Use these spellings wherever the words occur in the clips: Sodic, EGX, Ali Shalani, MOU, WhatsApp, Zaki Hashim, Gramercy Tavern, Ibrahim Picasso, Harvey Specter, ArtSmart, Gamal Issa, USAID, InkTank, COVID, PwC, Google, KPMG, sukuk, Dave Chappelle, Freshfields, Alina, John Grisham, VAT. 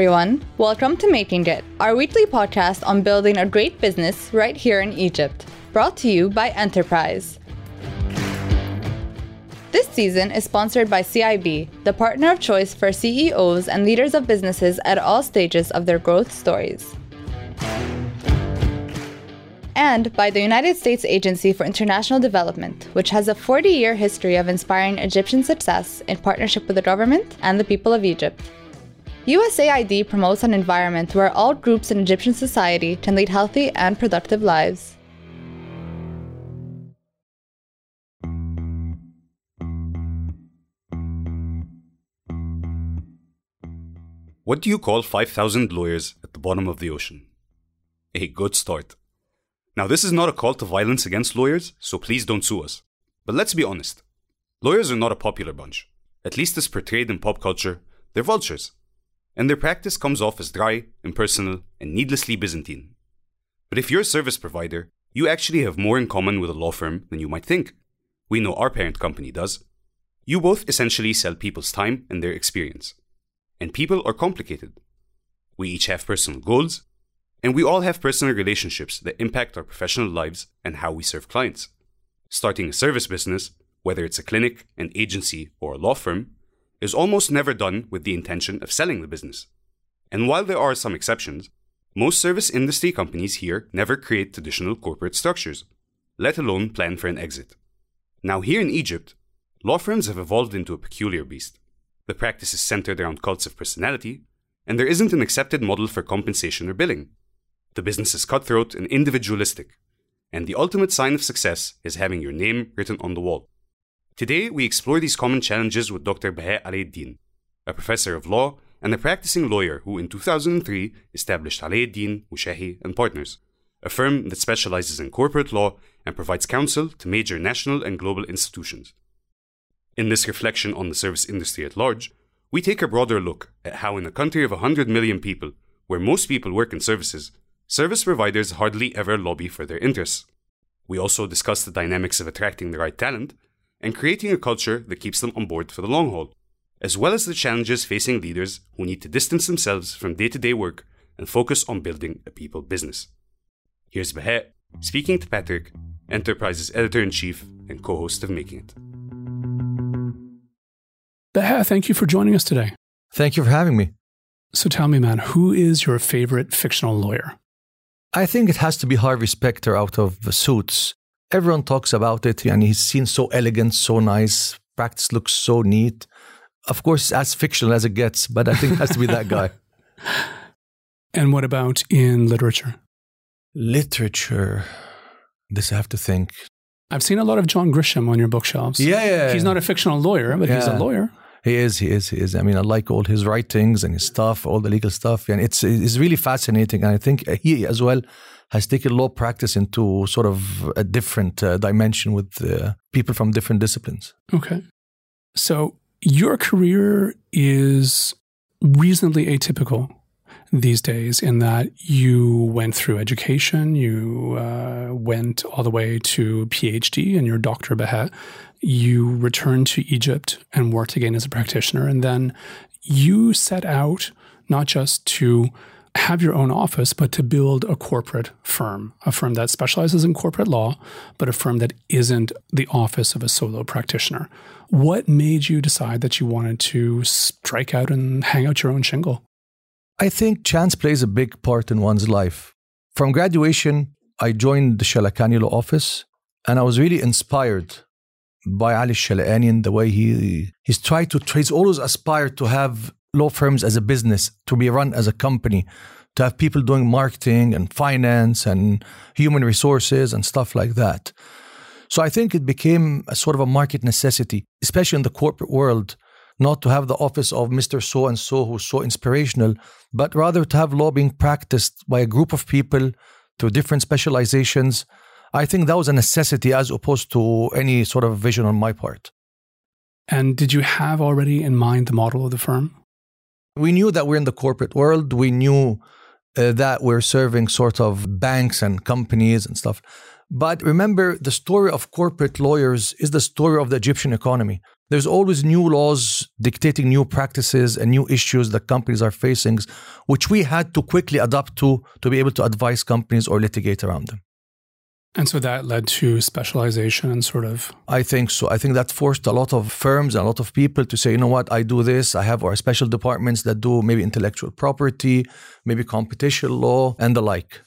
everyone. Welcome to Making It, our weekly podcast on building a great business right here in Egypt, brought to you by Enterprise. This season is sponsored by CIB, the partner of choice for CEOs and leaders of businesses at all stages of their growth stories. And by the United States Agency for International Development, which has a 40-year history of inspiring Egyptian success in partnership with the government and the people of Egypt. USAID promotes an environment where all groups in Egyptian society can lead healthy and productive lives. What do you call 5,000 lawyers at the bottom of the ocean? A good start. Now, this is not a call to violence against lawyers, so please don't sue us. But let's be honest. Lawyers are not a popular bunch. At least as portrayed in pop culture, they're vultures. And their practice comes off as dry, impersonal, and needlessly Byzantine. But if you're a service provider, you actually have more in common with a law firm than you might think. We know our parent company does. You both essentially sell people's time and their experience. And people are complicated. We each have personal goals, and we all have personal relationships that impact our professional lives and how we serve clients. Starting a service business, whether it's a clinic, an agency, or a law firm, is almost never done with the intention of selling the business. And while there are some exceptions, most service industry companies here never create traditional corporate structures, let alone plan for an exit. Now here in Egypt, law firms have evolved into a peculiar beast. The practice is centered around cults of personality, and there isn't an accepted model for compensation or billing. The business is cutthroat and individualistic, and the ultimate sign of success is having your name written on the wall. Today, we explore these common challenges with Dr. Baha Al-Addeen, a professor of law and a practicing lawyer who in 2003 established Al-Addeen, Wushahi and Partners, a firm that specializes in corporate law and provides counsel to major national and global institutions. In this reflection on the service industry at large, we take a broader look at how in a country of 100 million people, where most people work in services, service providers hardly ever lobby for their interests. We also discuss the dynamics of attracting the right talent and creating a culture that keeps them on board for the long haul, as well as the challenges facing leaders who need to distance themselves from day-to-day work and focus on building a people business. Here's Baha speaking to Patrick, Enterprise's editor-in-chief and co-host of Making It. Baha, thank you for joining us today. Thank you for having me. So tell me, man, who is your favorite fictional lawyer? I think it has to be Harvey Specter out of the Suits. Everyone talks about it, and he's seen so elegant, so nice, practice looks so neat. Of course, it's as fictional as it gets, but I think it has to be that guy. And what about in literature? Literature. This I have to think. I've seen a lot of John Grisham on your bookshelves. Yeah. He's not a fictional lawyer, but he's a lawyer. He is. I mean, I like all his writings and his stuff, all the legal stuff. And it's really fascinating. And I think he as well has taken law practice into sort of a different dimension with people from different disciplines. Okay. So your career is reasonably atypical these days in that you went through education, you went all the way to PhD and your Dr. Baha. You returned to Egypt and worked again as a practitioner. And then you set out not just to have your own office, but to build a corporate firm, a firm that specializes in corporate law, but a firm that isn't the office of a solo practitioner. What made you decide that you wanted to strike out and hang out your own shingle? I think chance plays a big part in one's life. From graduation, I joined the Shalakani Law Office, and I was really inspired by Ali Shalani and the way he's tried to, he's always aspired to have law firms as a business, to be run as a company, to have people doing marketing and finance and human resources and stuff like that. So I think it became a sort of a market necessity, especially in the corporate world, not to have the office of Mr. So-and-so who's so inspirational, but rather to have law being practiced by a group of people through different specializations. I think that was a necessity as opposed to any sort of vision on my part. And did you have already in mind the model of the firm? We knew that we're in the corporate world. We knew that we're serving sort of banks and companies and stuff. But remember, the story of corporate lawyers is the story of the Egyptian economy. There's always new laws dictating new practices and new issues that companies are facing, which we had to quickly adapt to be able to advise companies or litigate around them. And so that led to specialization and sort of... I think so. I think that forced a lot of firms and a lot of people to say, you know what, I do this. I have our special departments that do maybe intellectual property, maybe competition law and the like.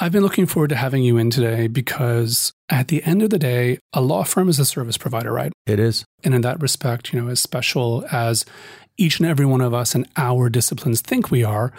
I've been looking forward to having you in today because at the end of the day, a law firm is a service provider, right? It is. And in that respect, you know, as special as each and every one of us in our disciplines think we are,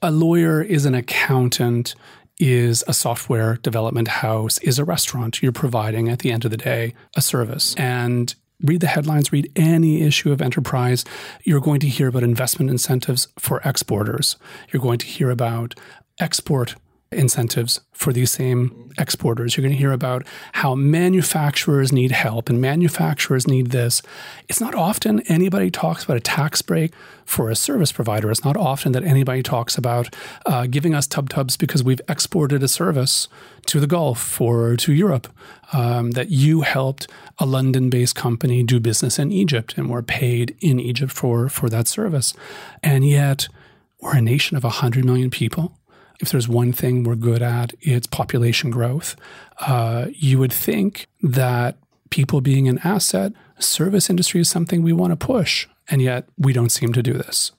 a lawyer is an accountant, is a software development house, is a restaurant. You're providing, at the end of the day, a service. And read the headlines, read any issue of Enterprise. You're going to hear about investment incentives for exporters. You're going to hear about export incentives for these same exporters. You're going to hear about how manufacturers need help and manufacturers need this. It's not often anybody talks about a tax break for a service provider. It's not often that anybody talks about giving us tub-tubs because we've exported a service to the Gulf or to Europe, that you helped a London-based company do business in Egypt and were paid in Egypt for that service. And yet we're a nation of 100 million people. If there's one thing we're good at, it's population growth. You would think that people being an asset, service industry is something we want to push, and yet we don't seem to do this.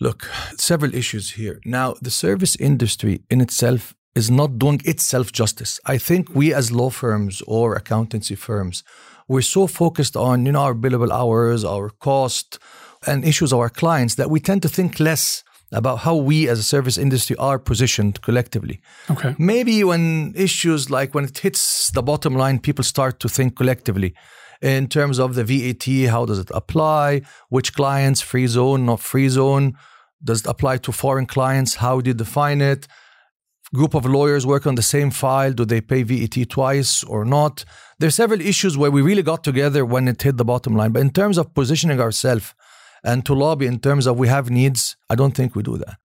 Look, several issues here. Now, the service industry in itself is not doing itself justice. I think we as law firms or accountancy firms, we're so focused on, you know, our billable hours, our cost, and issues of our clients that we tend to think less about how we as a service industry are positioned collectively. Okay. Maybe when issues like when it hits the bottom line, people start to think collectively in terms of the VAT, how does it apply, which clients, free zone, not free zone, does it apply to foreign clients, how do you define it? Group of lawyers work on the same file, do they pay VAT twice or not? There are several issues where we really got together when it hit the bottom line. But in terms of positioning ourselves, and to lobby in terms of we have needs, I don't think we do that.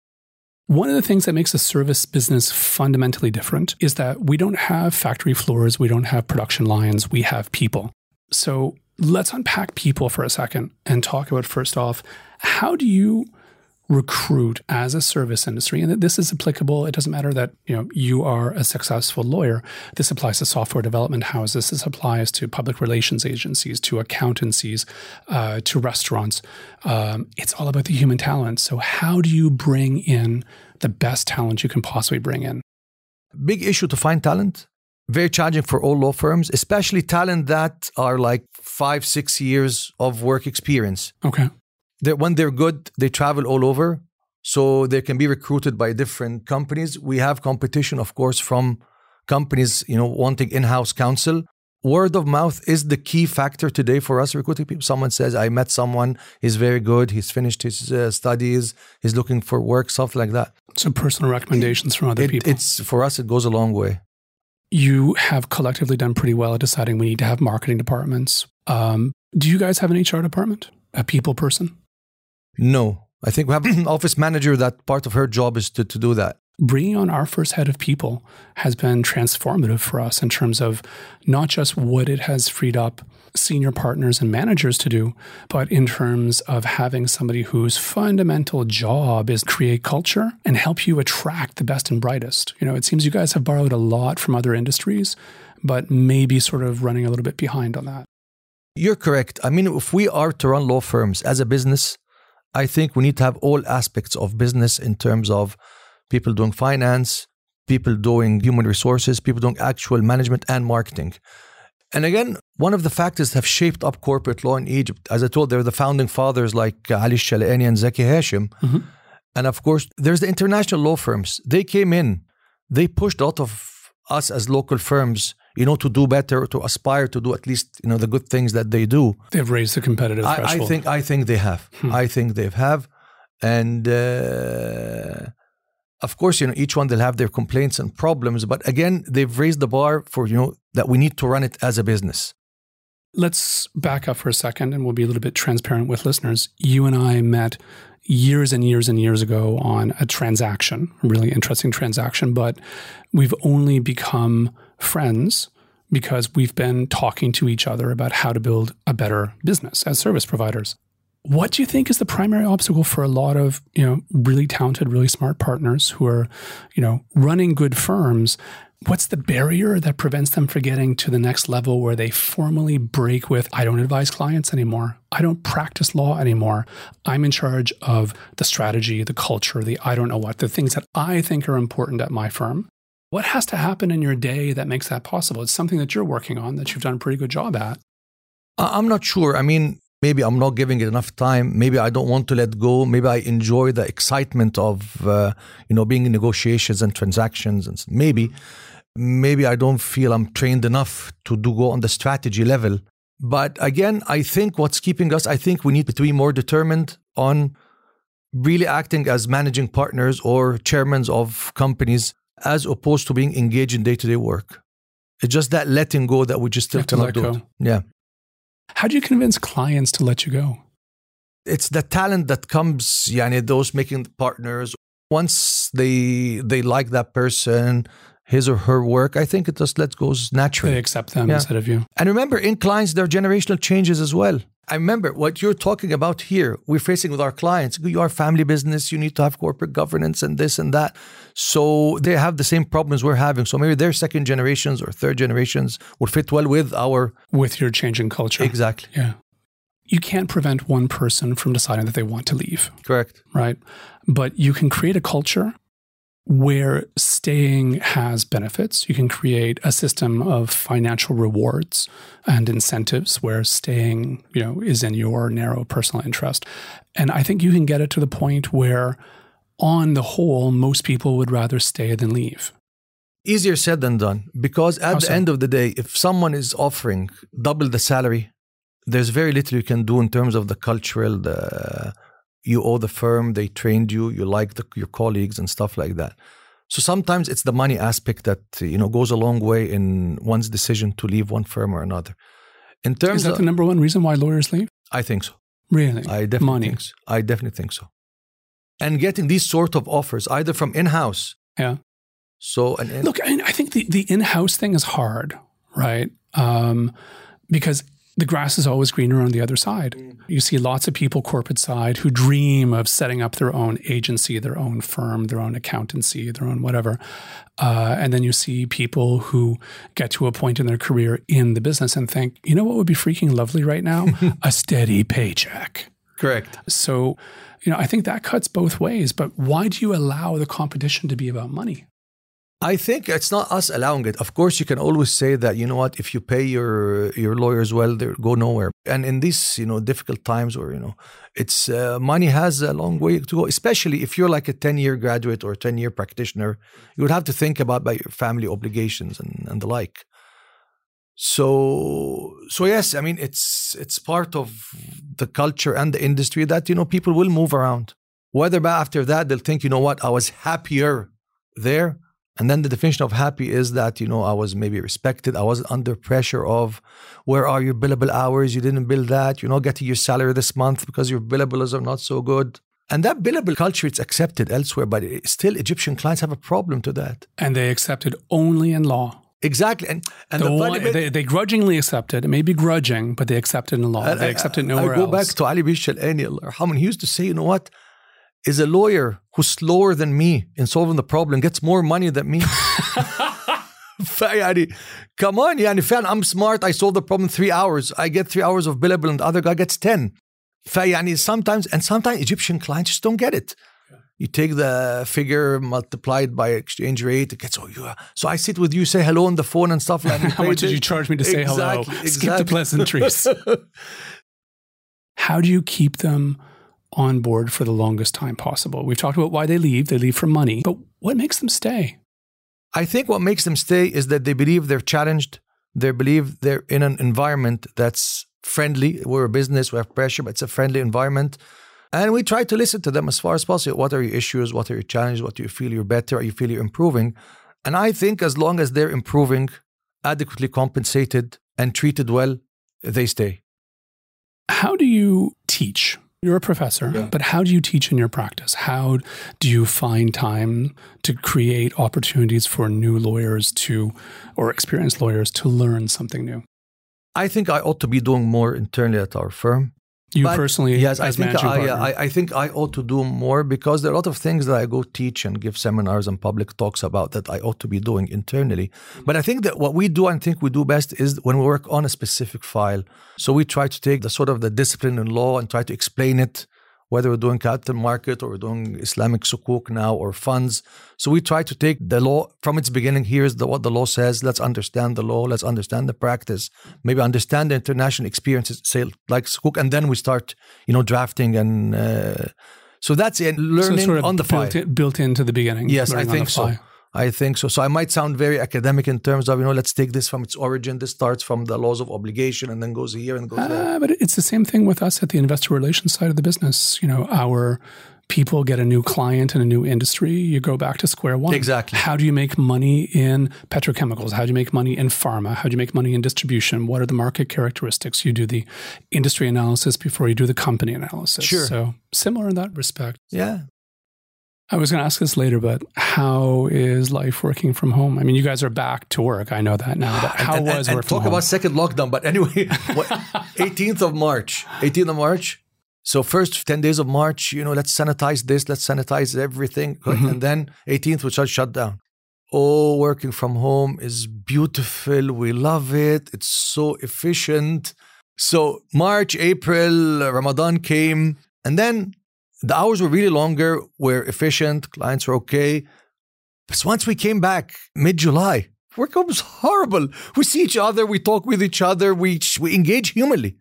One of the things that makes a service business fundamentally different is that we don't have factory floors, we don't have production lines, we have people. So let's unpack people for a second and talk about, first off, how do you recruit as a service industry? And this is applicable. It doesn't matter that, you know, you are a successful lawyer. This applies to software development houses. This applies to public relations agencies, to accountancies, to restaurants. It's all about the human talent. So how do you bring in the best talent you can possibly bring in? Big issue to find talent. Very challenging for all law firms, especially talent that are like 5-6 years of work experience. Okay. When they're good, they travel all over, so they can be recruited by different companies. We have competition, of course, from companies, you know, wanting in-house counsel. Word of mouth is the key factor today for us recruiting people. Someone says, I met someone, he's very good, he's finished his studies, he's looking for work, stuff like that. So personal recommendations from other people. For us, it goes a long way. You have collectively done pretty well at deciding we need to have marketing departments. Do you guys have an HR department? A people person? No, I think we have an office manager that part of her job is to do that. Bringing on our first head of people has been transformative for us in terms of not just what it has freed up senior partners and managers to do, but in terms of having somebody whose fundamental job is create culture and help you attract the best and brightest. You know, it seems you guys have borrowed a lot from other industries, but maybe sort of running a little bit behind on that. You're correct. I mean, if we are to run law firms as a business, I think we need to have all aspects of business in terms of people doing finance, people doing human resources, people doing actual management and marketing. And again, one of the factors that have shaped up corporate law in Egypt, as I told, there are the founding fathers like Ali Shalani and Zaki Hashim. Mm-hmm. And of course, there's the international law firms. They came in, they pushed a lot of us as local firms, you know, to do better, to aspire to do at least, you know, the good things that they do. They've raised the competitive threshold. I think they have. I think they have. And of course, you know, each one, they'll have their complaints and problems. But again, they've raised the bar for, you know, that we need to run it as a business. Let's back up for a second and we'll be a little bit transparent with listeners. You and I met years and years and years ago on a transaction, a really interesting transaction, but we've only become friends because we've been talking to each other about how to build a better business as service providers. What do you think is the primary obstacle for a lot of, really talented, really smart partners who are, running good firms? What's the barrier that prevents them from getting to the next level where they formally break with, I don't advise clients anymore. I don't practice law anymore. I'm in charge of the strategy, the culture, the I don't know what, the things that I think are important at my firm. What has to happen in your day that makes that possible? It's something that you're working on that you've done a pretty good job at. I'm not sure. Maybe I'm not giving it enough time. Maybe I don't want to let go. Maybe I enjoy the excitement of, being in negotiations and transactions. And maybe I don't feel I'm trained enough to go on the strategy level. But again, I think what's keeping us, I think we need to be more determined on really acting as managing partners or chairmen of companies as opposed to being engaged in day-to-day work. It's just that letting go that we just still cannot do. Yeah. How do you convince clients to let you go? It's the talent that comes, those making partners. Once they like that person, his or her work, I think it just lets go naturally. They accept them instead of you. And remember, in clients, there are generational changes as well. I remember what you're talking about here, we're facing with our clients. You are a family business, you need to have corporate governance and this and that. So they have the same problems we're having. So maybe their second generations or third generations would fit well with your changing culture. Exactly. Yeah. You can't prevent one person from deciding that they want to leave. Correct. Right. But you can create a culture where staying has benefits. You can create a system of financial rewards and incentives where staying, is in your narrow personal interest. And I think you can get it to the point where, on the whole, most people would rather stay than leave. Easier said than done. Because at the end of the day, if someone is offering double the salary, there's very little you can do in terms of the cultural, you owe the firm, they trained you, you like your colleagues and stuff like that. So sometimes it's the money aspect that, goes a long way in one's decision to leave one firm or another. Is that the number one reason why lawyers leave? I think so. Really? I definitely think so. And getting these sort of offers, either from in-house. Yeah. So look, I think the in-house thing is hard, right? Because the grass is always greener on the other side. You see lots of people corporate side who dream of setting up their own agency, their own firm, their own accountancy, their own whatever. And then you see people who get to a point in their career in the business and think, what would be freaking lovely right now? A steady paycheck. Correct. So, I think that cuts both ways. But why do you allow the competition to be about money? I think it's not us allowing it. Of course, you can always say that, if you pay your lawyers well, they go nowhere. And in these, difficult times or, it's money has a long way to go, especially if you're like a 10-year graduate or a 10-year practitioner, you would have to think about your family obligations and the like. So yes, it's part of the culture and the industry that, people will move around. Whether after that, they'll think, I was happier there. And then the definition of happy is that, I was maybe respected. I wasn't under pressure of where are your billable hours? You didn't bill that. You're not getting your salary this month because your billables are not so good. And that billable culture, it's accepted elsewhere, but still Egyptian clients have a problem to that. And they accept it only in law. Exactly. And the funny bit, they grudgingly accept it. It may be grudging, but they accept it in law. They accept it nowhere else. I go back to Ali Shalani. He used to say, is a lawyer who's slower than me in solving the problem gets more money than me. Come on, I'm smart. I solve the problem 3 hours. I get 3 hours of billable and the other guy gets 10. Sometimes Egyptian clients just don't get it. You take the figure multiplied by exchange rate. It gets, so I sit with you, say hello on the phone and stuff like that. How much did you charge me to say hello? Skip the pleasantries. How do you keep them on board for the longest time possible? We've talked about why they leave. They leave for money. But what makes them stay? I think what makes them stay is that they believe they're challenged. They believe they're in an environment that's friendly. We're a business, we have pressure, but it's a friendly environment. And we try to listen to them as far as possible. What are your issues? What are your challenges? What do you feel you're better? You feel you're improving? And I think as long as they're improving, adequately compensated and treated well, they stay. How do you teach You're a professor, yeah. But how do you teach in your practice? How do you find time to create opportunities for new lawyers to, or experienced lawyers to learn something new? I think I ought to be doing more internally at our firm. Personally, yes, as managing partner? Yes, I think I ought to do more because there are a lot of things that I go teach and give seminars and public talks about that I ought to be doing internally. But I think that what we do and think we do best is when we work on a specific file. So we try to take the sort of the discipline in law and try to explain it, whether we're doing capital market or we're doing Islamic sukuk now or funds. So we try to take the law from its beginning. Here's what the law says. Let's understand the law. Let's understand the practice. Maybe understand the international experiences, say like sukuk, and then we start, drafting and so that's it. Learning so sort of on the fly, built into the beginning. Yes, I think so. I think so. So I might sound very academic in terms of, let's take this from its origin. This starts from the laws of obligation and then goes here and goes there. But it's the same thing with us at the investor relations side of the business. Our people get a new client in a new industry. You go back to square one. Exactly. How do you make money in petrochemicals? How do you make money in pharma? How do you make money in distribution? What are the market characteristics? You do the industry analysis before you do the company analysis. Sure. So similar in that respect. Yeah. I was going to ask this later, but how is life working from home? I mean, you guys are back to work. I know that now. But how was work from home? Talk about second lockdown. But anyway, 18th of March. So first 10 days of March, let's sanitize this. Let's sanitize everything. Mm-hmm. And then 18th, we started shut down. Oh, working from home is beautiful. We love it. It's so efficient. So March, April, Ramadan came. And then the hours were really longer, were efficient, clients were okay. But once we came back mid-July, work was horrible. We see each other, we talk with each other, we engage humanly.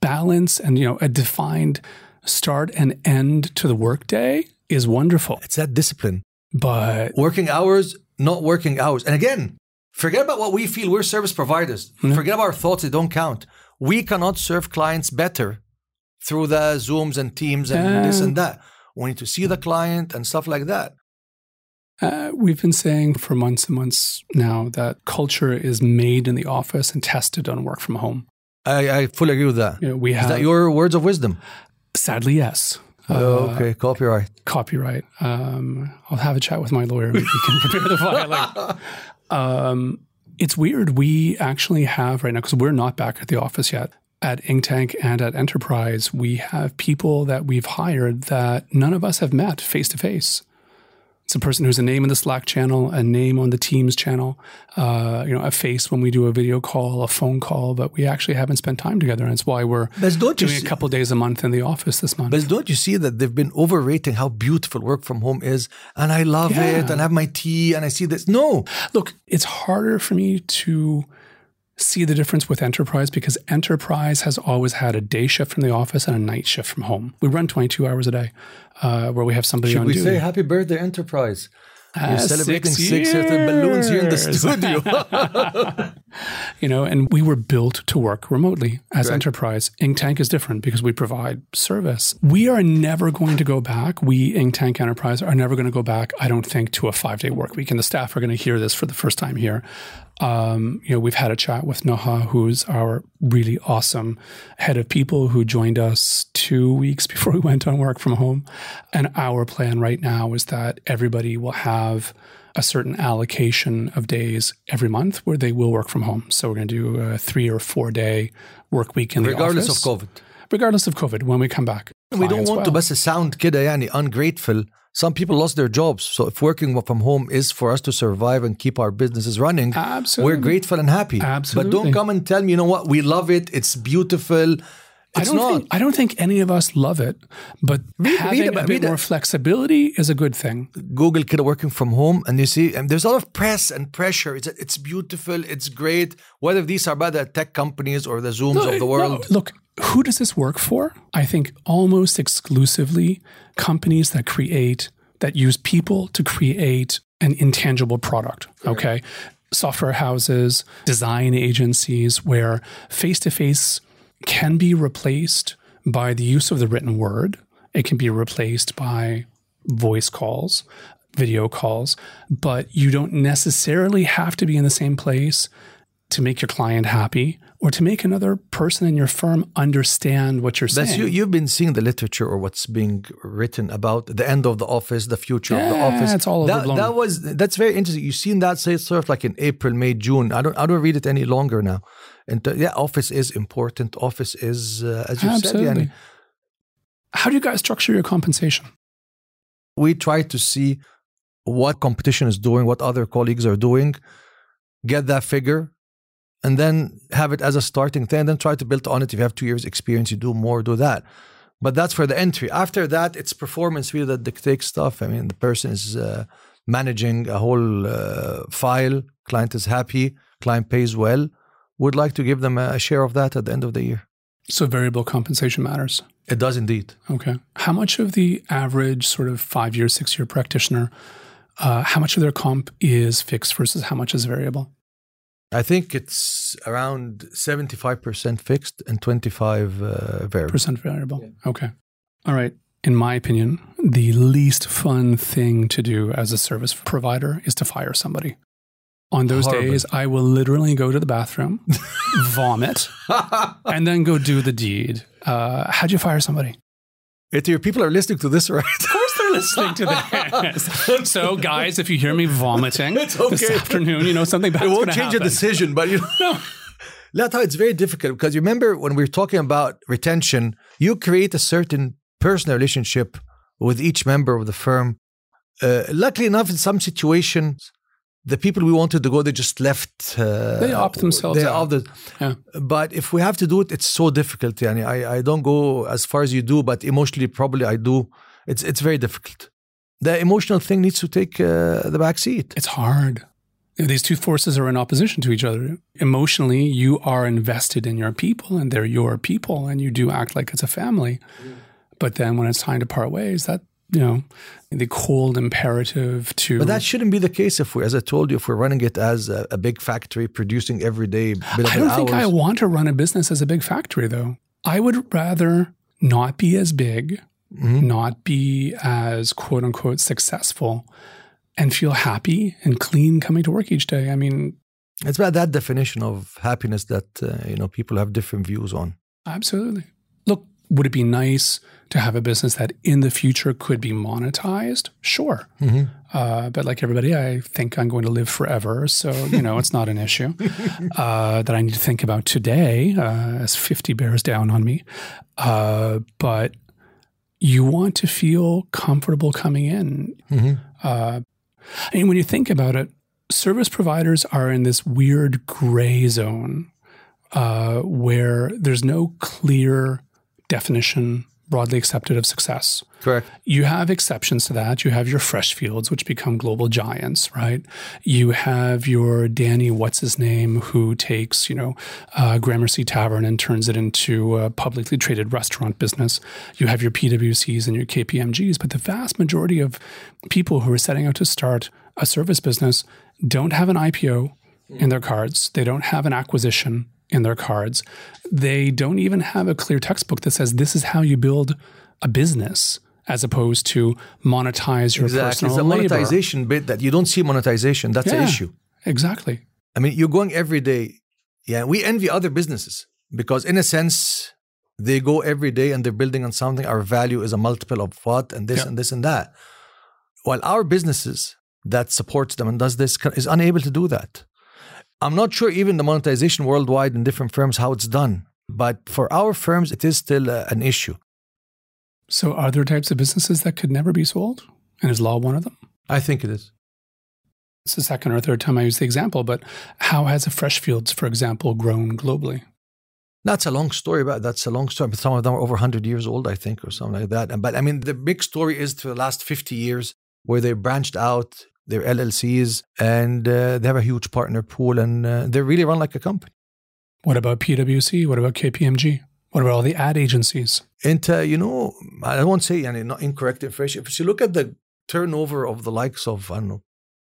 Balance and, a defined start and end to the workday is wonderful. It's that discipline. But working hours, not working hours. And again, forget about what we feel. We're service providers. Mm-hmm. Forget about our thoughts. They don't count. We cannot serve clients better through the Zooms and Teams and this and that. We need to see the client and stuff like that. We've been saying for months and months now that culture is made in the office and tested on work from home. I fully agree with that. Is that your words of wisdom? Sadly, yes. Okay, copyright. I'll have a chat with my lawyer. Maybe he can prepare the filing. It's weird. We actually have right now, because we're not back at the office yet, at InkTank and at Enterprise, we have people that we've hired that none of us have met face-to-face. It's a person who's a name in the Slack channel, a name on the Teams channel, a face when we do a video call, a phone call, but we actually haven't spent time together. And it's why we're doing a couple days a month in the office this month. But don't you see that they've been overrating how beautiful work from home is? And I love it and I have my tea and I see this. No. Look, it's harder for me to see the difference with Enterprise because Enterprise has always had a day shift from the office and a night shift from home. We run 22 hours a day where we have somebody on duty. Should we say happy birthday, Enterprise? You're celebrating 6 years with balloons here in the studio. And we were built to work remotely as Enterprise. InkTank is different because we provide service. We are never going to go back. We, InkTank Enterprise, are never going to go back, I don't think, to a 5-day work week. And the staff are going to hear this for the first time here. We've had a chat with Noha, who's our really awesome head of people who joined us 2 weeks before we went on work from home. And our plan right now is that everybody will have a certain allocation of days every month where they will work from home. So we're going to do a 3 or 4 day work week in the office. Regardless of COVID, when we come back. We don't want to sound ungrateful. Some people lost their jobs. So if working from home is for us to survive and keep our businesses running, Absolutely. We're grateful and happy. Absolutely. But don't come and tell me, we love it. It's beautiful. I don't think any of us love it, but having a bit more flexibility is a good thing. Google kid working from home and you see, and there's a lot of press and pressure. It's beautiful. It's great. Whether these are by the tech companies or the Zooms of the world. Look, who does this work for? I think almost exclusively companies that use people to create an intangible product, okay? Software houses, design agencies where face-to-face can be replaced by the use of the written word. It can be replaced by voice calls, video calls, but you don't necessarily have to be in the same place to make your client happy or to make another person in your firm understand what you're saying. You've been seeing the literature or what's being written about the end of the office, the future of the office. It's all overblown. That's very interesting. You've seen that say sort of like in April, May, June. I don't read it any longer now. And office is important. Office is, as you said. Yeah. How do you guys structure your compensation? We try to see what competition is doing, what other colleagues are doing, get that figure, and then have it as a starting thing, and then try to build on it. If you have 2 years experience, you do more, do that. But that's for the entry. After that, it's performance really that dictates stuff. I mean, the person is managing a whole file. Client is happy. Client pays well. Would like to give them a share of that at the end of the year. So variable compensation matters. It does indeed. Okay. How much of the average sort of 5 year, 6 year practitioner, how much of their comp is fixed versus how much is variable? I think it's around 75% fixed and 25% variable. Yeah. Okay. All right. In my opinion, the least fun thing to do as a service provider is to fire somebody. On those days, I will literally go to the bathroom, vomit, and then go do the deed. How'd you fire somebody? Your people are listening to this, right? Of course they're listening to this. So guys, if you hear me vomiting this afternoon, you know something bad's going to happen. It won't change your decision, but you know. That's how it's very difficult, because you remember when we were talking about retention, you create a certain personal relationship with each member of the firm. Luckily enough, in some situations, the people we wanted to go, they just left. They opt themselves out. But if we have to do it, it's so difficult. Yani, I don't go as far as you do, but emotionally probably I do. It's very difficult. The emotional thing needs to take the back seat. It's hard. These two forces are in opposition to each other. Emotionally, you are invested in your people and they're your people and you do act like it's a family. Yeah. But then when it's time to part ways, the cold imperative to... But that shouldn't be the case if we, as I told you, if we're running it as a big factory, producing every day. I don't think I want to run a business as a big factory, though. I would rather not be as big, not be as quote unquote successful, and feel happy and clean coming to work each day. I mean... It's about that definition of happiness that, people have different views on. Absolutely. Look, would it be nice to have a business that in the future could be monetized? Sure. But like everybody, I think I'm going to live forever. So, it's not an issue that I need to think about today as 50 bears down on me. But you want to feel comfortable coming in. And when you think about it, service providers are in this weird gray zone where there's no clear definition broadly accepted of success. Correct. You have exceptions to that. You have your Freshfields, which become global giants, right? You have your Danny what's-his-name who takes, Gramercy Tavern and turns it into a publicly traded restaurant business. You have your PwCs and your KPMGs, but the vast majority of people who are setting out to start a service business don't have an IPO in their cards. They don't have an acquisition in their cards. They don't even have a clear textbook that says this is how you build a business as opposed to monetize your personal labor. It's the monetization bit that you don't see monetization. That's the issue. Exactly. I mean, you're going every day. Yeah, we envy other businesses because in a sense, they go every day and they're building on something. Our value is a multiple of what and this and this and that. While our businesses that supports them and does this is unable to do that. I'm not sure even the monetization worldwide in different firms, how it's done. But for our firms, it is still an issue. So are there types of businesses that could never be sold? And is law one of them? I think it is. It's the second or third time I use the example, but how has a Freshfields, for example, grown globally? That's a long story. But some of them are over 100 years old, I think, or something like that. But I mean, the big story is to the last 50 years where they branched out their LLCs, and they have a huge partner pool, and they really run like a company. What about PwC? What about KPMG? What about all the ad agencies? And, I won't say any not incorrect information. If you look at the turnover of the likes of,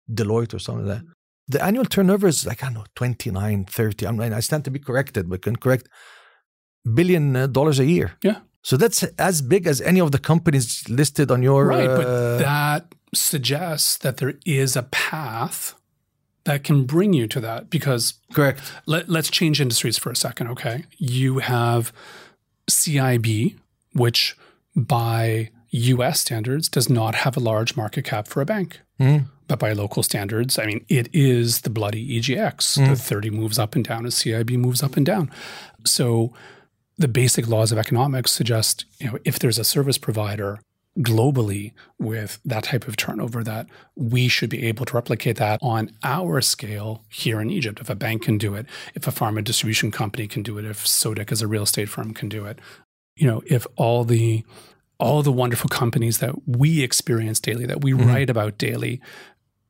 Deloitte or something like that, the annual turnover is like, 29, 30. I stand to be corrected, but can correct $1 billion a year. Yeah. So that's as big as any of the companies listed on your... Right, but that suggests that there is a path that can bring you to that, because correct. Let's change industries for a second, okay? You have CIB, which by U.S. standards does not have a large market cap for a bank. Mm. But by local standards, I mean, it is the bloody EGX. Mm. The 30 moves up and down as CIB moves up and down. So the basic laws of economics suggest, you know, if there's a service provider globally with that type of turnover, that we should be able to replicate that on our scale here in Egypt. If a bank can do it, if a pharma distribution company can do it, if Sodic as a real estate firm can do it, you know, if all the wonderful companies that we experience daily, that we mm-hmm. write about daily,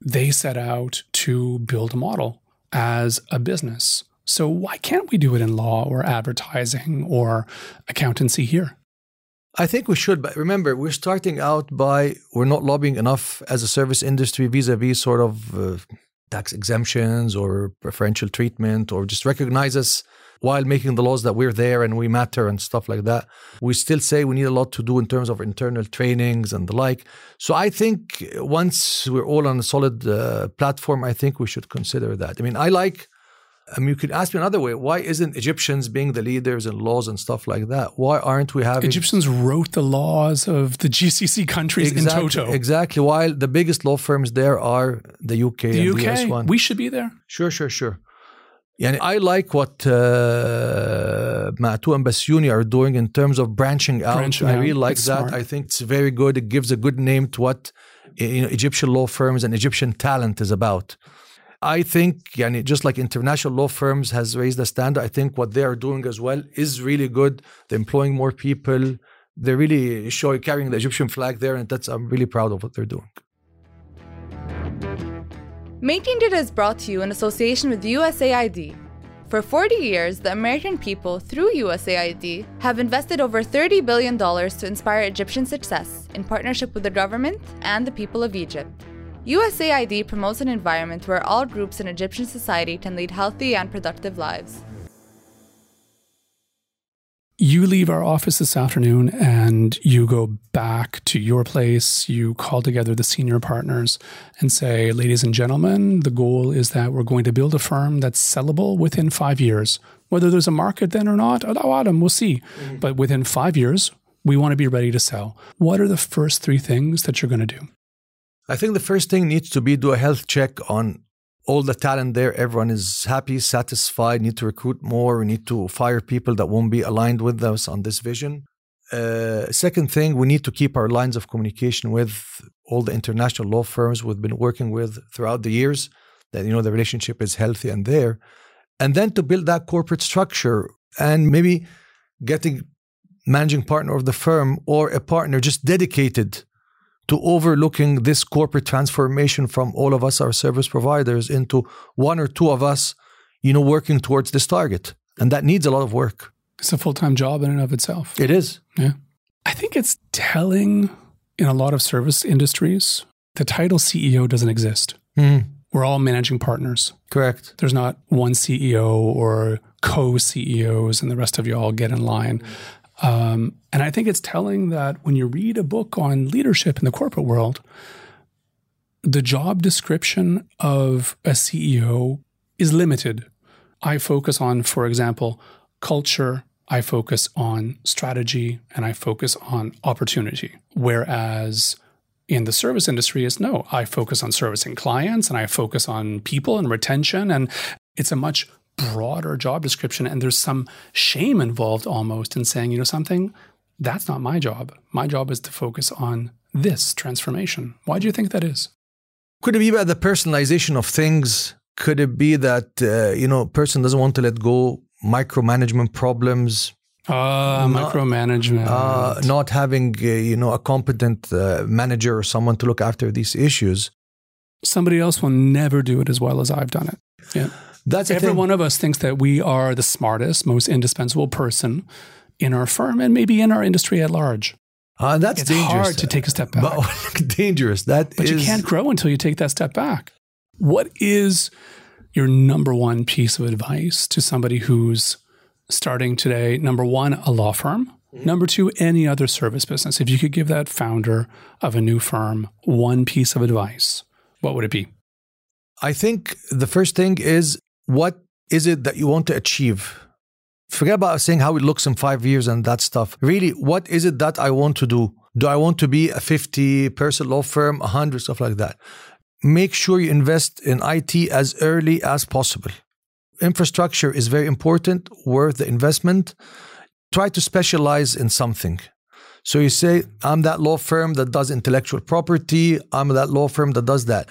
they set out to build a model as a business. So why can't we do it in law or advertising or accountancy here? I think we should, but remember, we're starting out by, we're not lobbying enough as a service industry vis-a-vis sort of tax exemptions or preferential treatment, or just recognize us while making the laws that we're there and we matter and stuff like that. We still say we need a lot to do in terms of internal trainings and the like. So I think once we're all on a solid platform, I think we should consider that. I mean, you could ask me another way. Why isn't Egyptians being the leaders in laws and stuff like that? Why aren't we having... Egyptians wrote the laws of the GCC countries in toto. Exactly. While the biggest law firms there are the UK and the US one. We should be there. Sure. And I like what Ma'tu and Basuni are doing in terms of branching out. I really like that. Smart. I think it's very good. It gives a good name to what Egyptian law firms and Egyptian talent is about. I think, just like international law firms has raised the standard, I think what they are doing as well is really good. They're employing more people. They're really carrying the Egyptian flag there, and I'm really proud of what they're doing. Making Data is brought to you in association with USAID. For 40 years, the American people, through USAID, have invested over $30 billion to inspire Egyptian success in partnership with the government and the people of Egypt. USAID promotes an environment where all groups in Egyptian society can lead healthy and productive lives. You leave our office this afternoon and you go back to your place. You call together the senior partners and say, ladies and gentlemen, the goal is that we're going to build a firm that's sellable within 5 years. Whether there's a market then or not, we'll see. Mm-hmm. But within 5 years, we want to be ready to sell. What are the first three things that you're going to do? I think the first thing needs to be do a health check on all the talent there. Everyone is happy, satisfied, need to recruit more. We need to fire people that won't be aligned with us on this vision. Second thing, we need to keep our lines of communication with all the international law firms we've been working with throughout the years, that, the relationship is healthy and there. And then to build that corporate structure and maybe getting managing partner of the firm or a partner just dedicated to overlooking this corporate transformation from all of us, our service providers, into one or two of us, working towards this target. And that needs a lot of work. It's a full-time job in and of itself. It is. Yeah. I think it's telling in a lot of service industries, the title CEO doesn't exist. Mm. We're all managing partners. Correct. There's not one CEO or co-CEOs and the rest of you all get in line. And I think it's telling that when you read a book on leadership in the corporate world, the job description of a CEO is limited. I focus on, for example, culture, I focus on strategy, and I focus on opportunity. Whereas in the service industry, I focus on servicing clients, and I focus on people and retention, and it's a much broader job description, and there's some shame involved almost in saying, something, that's not my job. My job is to focus on this transformation. Why do you think that is? Could it be about the personalization of things? Could it be that, person doesn't want to let go, micromanagement problems? Micromanagement. Not having, a competent manager or someone to look after these issues. Somebody else will never do it as well as I've done it. Yeah. Every one of us thinks that we are the smartest, most indispensable person in our firm and maybe in our industry at large. It's dangerous. It's hard to take a step back. Dangerous. But you can't grow until you take that step back. What is your number one piece of advice to somebody who's starting today? Number one, a law firm. Number two, any other service business. If you could give that founder of a new firm one piece of advice, what would it be? I think the first thing is, what is it that you want to achieve? Forget about saying how it looks in 5 years and that stuff. Really, what is it that I want to do? Do I want to be a 50-person law firm, 100, stuff like that? Make sure you invest in IT as early as possible. Infrastructure is very important, worth the investment. Try to specialize in something. So you say, I'm that law firm that does intellectual property. I'm that law firm that does that.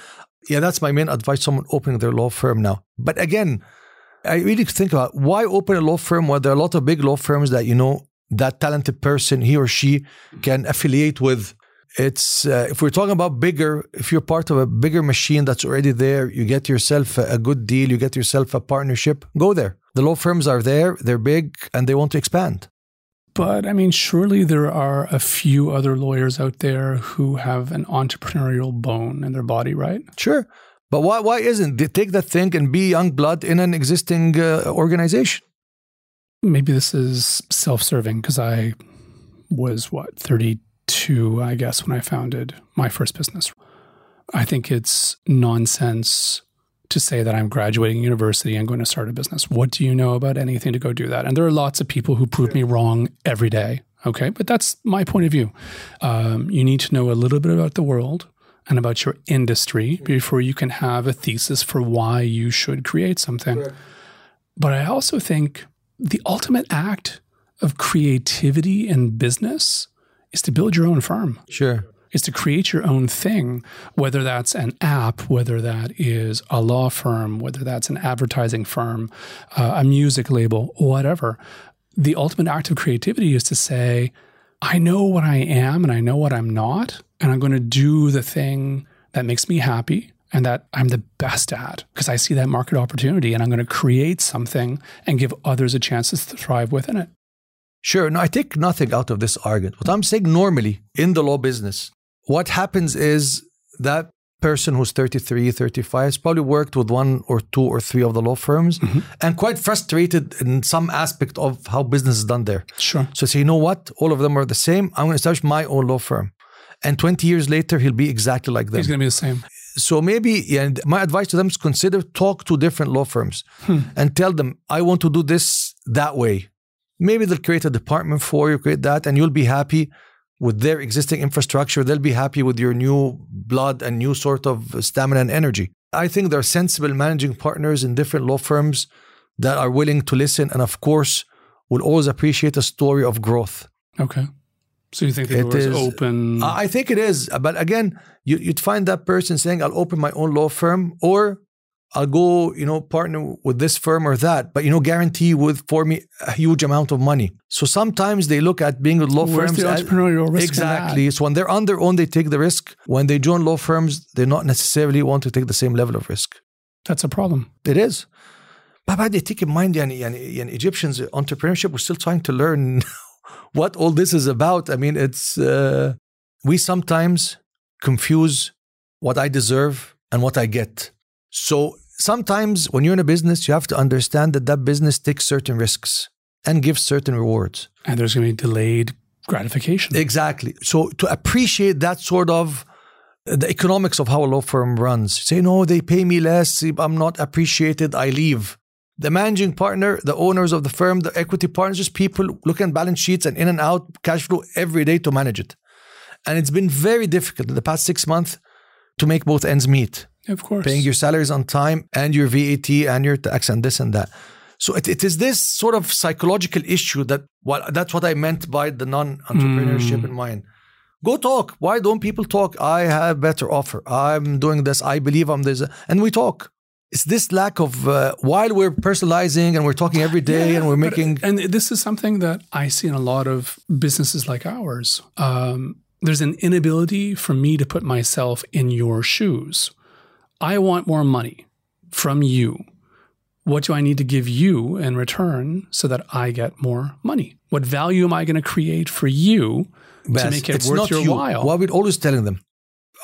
Yeah, that's my main advice, someone opening their law firm now. But again, I really think about, why open a law firm where there are a lot of big law firms that, you know, that talented person, he or she, can affiliate with. It's if we're talking about bigger, if you're part of a bigger machine that's already there, you get yourself a good deal, you get yourself a partnership, go there. The law firms are there, they're big, and they want to expand. But I mean, surely there are a few other lawyers out there who have an entrepreneurial bone in their body, right? Sure. But why isn't they take that thing and be young blood in an existing organization? Maybe this is self-serving, because I was, 32, I guess, when I founded my first business. I think it's nonsense to say that I'm graduating university and going to start a business. What do you know about anything to go do that? And there are lots of people who prove me wrong every day, okay? But that's my point of view. You need to know a little bit about the world and about your industry before you can have a thesis for why you should create something. Sure. But I also think the ultimate act of creativity in business is to build your own firm. Sure. Is to create your own thing, whether that's an app, whether that is a law firm, whether that's an advertising firm, a music label, whatever. The ultimate act of creativity is to say, I know what I am and I know what I'm not, and I'm going to do the thing that makes me happy and that I'm the best at because I see that market opportunity, and I'm going to create something and give others a chance to thrive within it. Sure. No, I take nothing out of this argument. What I'm saying, normally in the law business, what happens is that person who's 33, 35 has probably worked with one or two or three of the law firms, mm-hmm. and quite frustrated in some aspect of how business is done there. Sure. So say, you know what? All of them are the same. I'm going to establish my own law firm. And 20 years later, he'll be exactly like them. He's going to be the same. So maybe, and my advice to them is, consider, talk to different law firms and tell them, I want to do this that way. Maybe they'll create a department for you, create that, and you'll be happy with their existing infrastructure. They'll be happy with your new blood and new sort of stamina and energy. I think there are sensible managing partners in different law firms that are willing to listen, and of course, will always appreciate a story of growth. Okay. So you think the door is open? I think it is. But again, you'd find that person saying, I'll open my own law firm, or I'll go, partner with this firm or that, but, guarantee for me a huge amount of money. So sometimes they look at being with law firms. Where's the entrepreneurial risk? Exactly. So when they're on their own, they take the risk. When they join law firms, they not necessarily want to take the same level of risk. That's a problem. It is. But they take in mind, Egyptians, entrepreneurship, we're still trying to learn what all this is about. I mean, it's we sometimes confuse what I deserve and what I get. So sometimes when you're in a business, you have to understand that business takes certain risks and gives certain rewards. And there's going to be delayed gratification. Exactly. So to appreciate that sort of the economics of how a law firm runs, say, no, they pay me less, I'm not appreciated, I leave. The managing partner, the owners of the firm, the equity partners, just people looking at balance sheets and in and out, cash flow every day to manage it. And it's been very difficult in the past 6 months to make both ends meet. Of course. Paying your salaries on time and your VAT and your tax and this and that. So it is this sort of psychological issue that's what I meant by the non-entrepreneurship in mind. Go talk. Why don't people talk? I have better offer. I'm doing this. I believe I'm this. And we talk. It's this lack of, while we're personalizing and we're talking every day and we're making... And this is something that I see in a lot of businesses like ours. There's an inability for me to put myself in your shoes. I want more money from you. What do I need to give you in return so that I get more money? What value am I going to create for you to make it worth your while? Well, we're always telling them,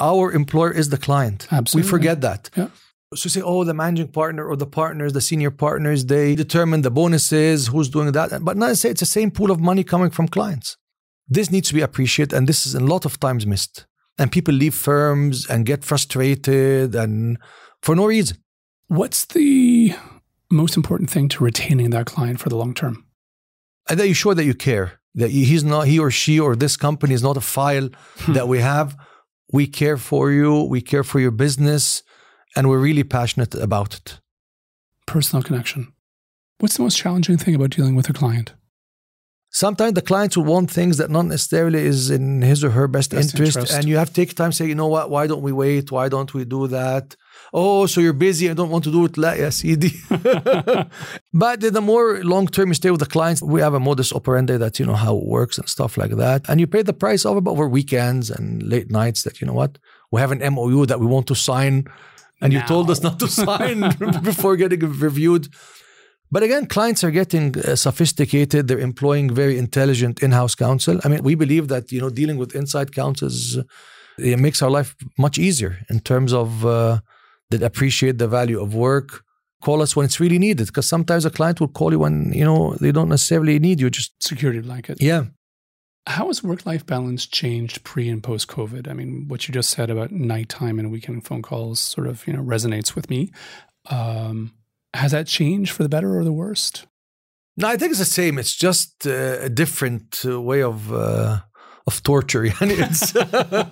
our employer is the client. Absolutely. We forget that. Yeah. So say, the managing partner or the partners, the senior partners, they determine the bonuses, who's doing that. But not to say it's the same pool of money coming from clients. This needs to be appreciated, and this is a lot of times missed. And people leave firms and get frustrated and for no reason. What's the most important thing to retaining that client for the long term? That you're sure that you care. That he's not, he or she or this company is not a file that we have. We care for you. We care for your business. And we're really passionate about it. Personal connection. What's the most challenging thing about dealing with a client? Sometimes the clients will want things that not necessarily is in his or her best interest. And you have to take time to say, you know what, why don't we wait? Why don't we do that? Oh, so you're busy. I don't want to do it. But the more long-term you stay with the clients, we have a modus operandi that you know how it works and stuff like that. And you pay the price of it over weekends and late nights that, you know what, we have an MOU that we want to sign. And you told us not to sign before getting reviewed. But again, clients are getting sophisticated. They're employing very intelligent in-house counsel. I mean, we believe that, you know, dealing with inside counsels, it makes our life much easier in terms of that appreciate the value of work. Call us when it's really needed, because sometimes a client will call you when, you know, they don't necessarily need you. Just security blanket. Yeah. How has work-life balance changed pre and post-COVID? I mean, what you just said about nighttime and weekend phone calls sort of, you know, resonates with me. Has that changed for the better or the worst? No, I think it's the same. It's just a different way of torture. The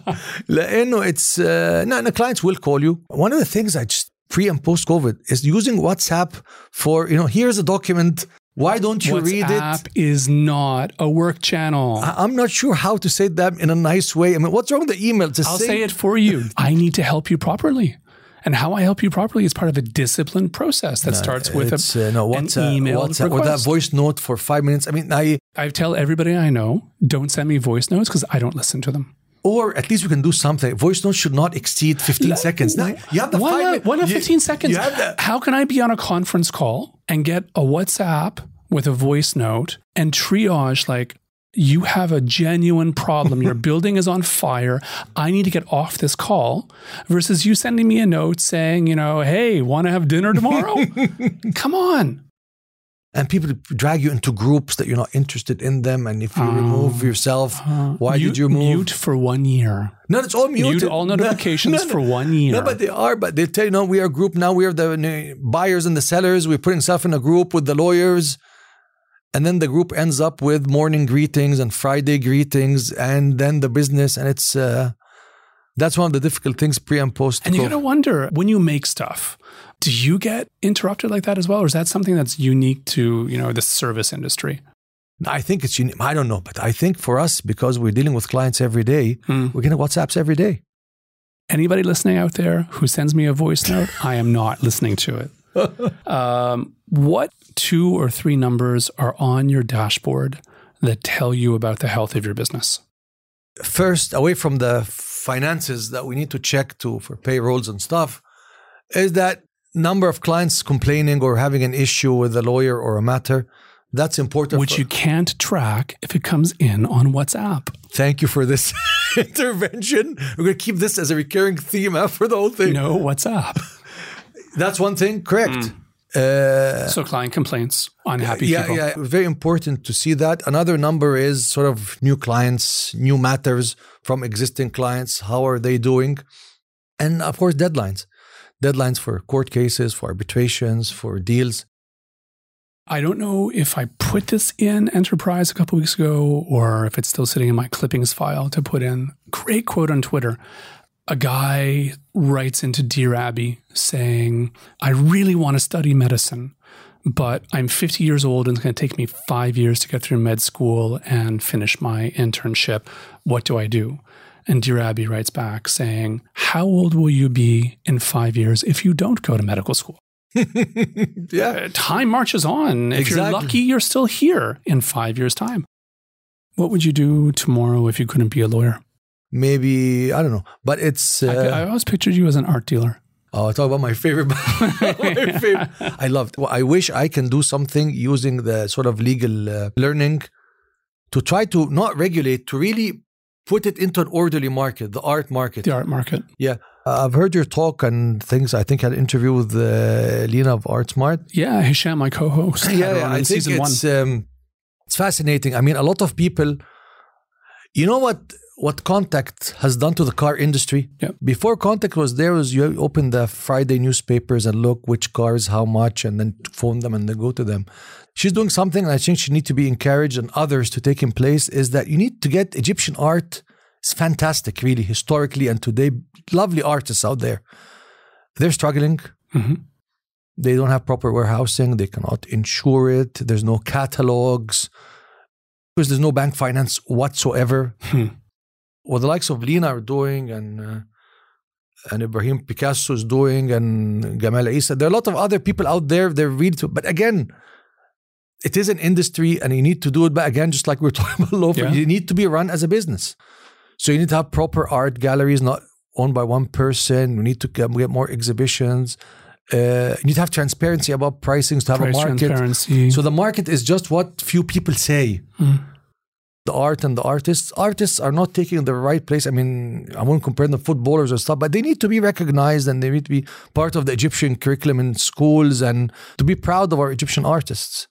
clients will call you. One of the things I just pre and post COVID is using WhatsApp for, you know, here's a document. Why don't you read it? WhatsApp is not a work channel. I'm not sure how to say that in a nice way. I mean, what's wrong with the email? I'll say it for you. I need to help you properly. And how I help you properly is part of a disciplined process that starts with an email request. Or that voice note for 5 minutes. I mean, I tell everybody I know, don't send me voice notes because I don't listen to them. Or at least we can do something. Voice notes should not exceed 15 seconds. Now, you have the 5 minutes. 15 seconds? How can I be on a conference call and get a WhatsApp with a voice note and triage like, you have a genuine problem. Your building is on fire. I need to get off this call versus you sending me a note saying, you know, hey, want to have dinner tomorrow? Come on. And people drag you into groups that you're not interested in them. And if you remove yourself, why did you move? Mute for 1 year. No, it's all muted. Mute all notifications for 1 year. No, but they are. But they tell you, no, we are a group now. We are the buyers and the sellers. We put ourselves in a group with the lawyers. And then the group ends up with morning greetings and Friday greetings. And then the business. And it's that's one of the difficult things pre and post. And you got to wonder, when you make stuff, do you get interrupted like that as well? Or is that something that's unique to, you know, the service industry? I think it's unique. I don't know. But I think for us, because we're dealing with clients every day, we're getting WhatsApps every day. Anybody listening out there who sends me a voice note, I am not listening to it. What 2 or 3 numbers are on your dashboard that tell you about the health of your business? First, away from the finances that we need to check for payrolls and stuff, is that number of clients complaining or having an issue with a lawyer or a matter. That's important. Which you can't track if it comes in on WhatsApp. Thank you for this intervention. We're going to keep this as a recurring theme for the whole thing. No WhatsApp. That's one thing. Correct. So client complaints, unhappy people. Yeah, very important to see that. Another number is sort of new clients, new matters from existing clients. How are they doing? And of course, deadlines. Deadlines for court cases, for arbitrations, for deals. I don't know if I put this in Enterprise a couple of weeks ago or if it's still sitting in my clippings file to put in. Great quote on Twitter. A guy writes into Dear Abby saying, I really want to study medicine, but I'm 50 years old and it's going to take me 5 years to get through med school and finish my internship. What do I do? And Dear Abby writes back saying, how old will you be in 5 years if you don't go to medical school? Time marches on. Exactly. If you're lucky, you're still here in 5 years' time. What would you do tomorrow if you couldn't be a lawyer? Maybe, I don't know. But it's... I always pictured you as an art dealer. Oh, talk about my favorite. I loved. Well, I wish I can do something using the sort of legal learning to try to not regulate, to really... put it into an orderly market, the art market. The art market. Yeah. I've heard your talk and things. I think I had an interview with Alina of ArtSmart. Yeah, Hisham, my co-host. I think it's fascinating. I mean, a lot of people, You know what Contact has done to the car industry? Yeah. Before Contact was there, was you open the Friday newspapers and look which cars, how much, and then phone them and then go to them. She's doing something, and I think she needs to be encouraged and others to take in place, is that you need to get Egyptian art. It's fantastic, really, historically and today. Lovely artists out there. They're struggling. Mm-hmm. They don't have proper warehousing. They cannot insure it. There's no catalogs. Because there's no bank finance whatsoever. What the likes of Alina are doing and Ibrahim Picasso is doing and Gamal Issa. There are a lot of other people out there. They're really too, but again, it is an industry and you need to do it. But again, just like we're talking about Loafer, yeah. You need to be run as a business. So you need to have proper art galleries, not owned by one person. We need to get more exhibitions. You need to have transparency about pricings to have price a market. So the market is just what few people say. Mm. The art and the artists. Artists are not taking the right place. I mean, I won't compare them to footballers or stuff, but they need to be recognized and they need to be part of the Egyptian curriculum in schools and to be proud of our Egyptian artists.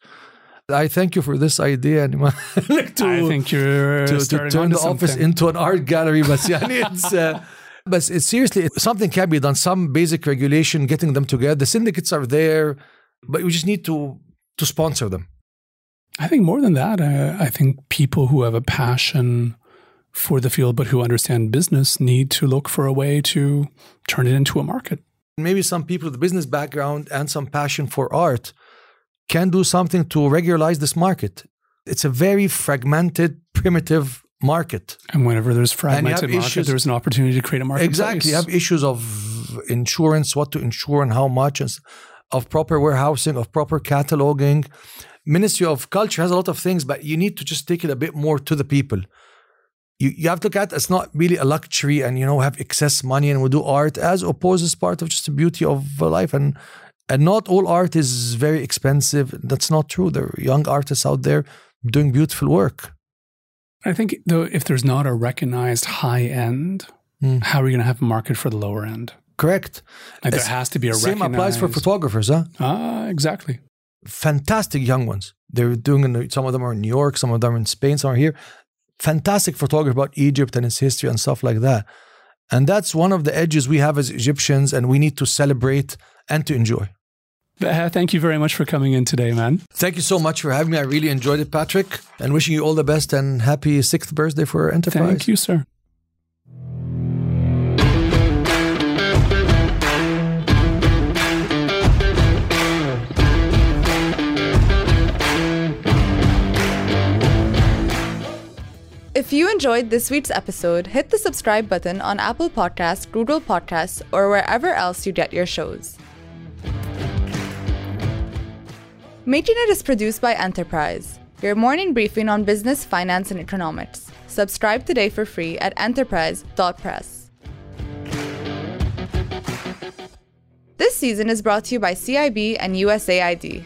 I thank you for this idea. I think you're to turn the office into an art gallery. But but it's seriously, something can be done. Some basic regulation, getting them together. The syndicates are there, but we just need to sponsor them. I think more than that, I think people who have a passion for the field but who understand business need to look for a way to turn it into a market. Maybe some people with a business background and some passion for art can do something to regularize this market. It's a very fragmented, primitive market. And whenever there's fragmented market, there's an opportunity to create a marketplace. Exactly. You have issues of insurance, what to insure and how much, of proper warehousing, of proper cataloging. Ministry of Culture has a lot of things, but you need to just take it a bit more to the people. You have to look at it's not really a luxury and, have excess money and we do art as opposed as part of just the beauty of life. And not all art is very expensive. That's not true. There are young artists out there doing beautiful work. I think, though, if there's not a recognized high end, how are you going to have a market for the lower end? Correct. Like there has to be a recognized... Same applies for photographers, huh? Exactly. Fantastic young ones. They're doing, some of them are in New York, some of them are in Spain, some are here. Fantastic photography about Egypt and its history and stuff like that. And that's one of the edges we have as Egyptians, and we need to celebrate and to enjoy. Thank you very much for coming in today, man. Thank you so much for having me. I really enjoyed it, Patrick, and wishing you all the best and happy 6th birthday for our enterprise. Thank you, sir. If you enjoyed this week's episode, hit the subscribe button on Apple Podcasts, Google Podcasts, or wherever else you get your shows. Making It is produced by Enterprise, your morning briefing on business, finance, and economics. Subscribe today for free at enterprise.press. This season is brought to you by CIB and USAID.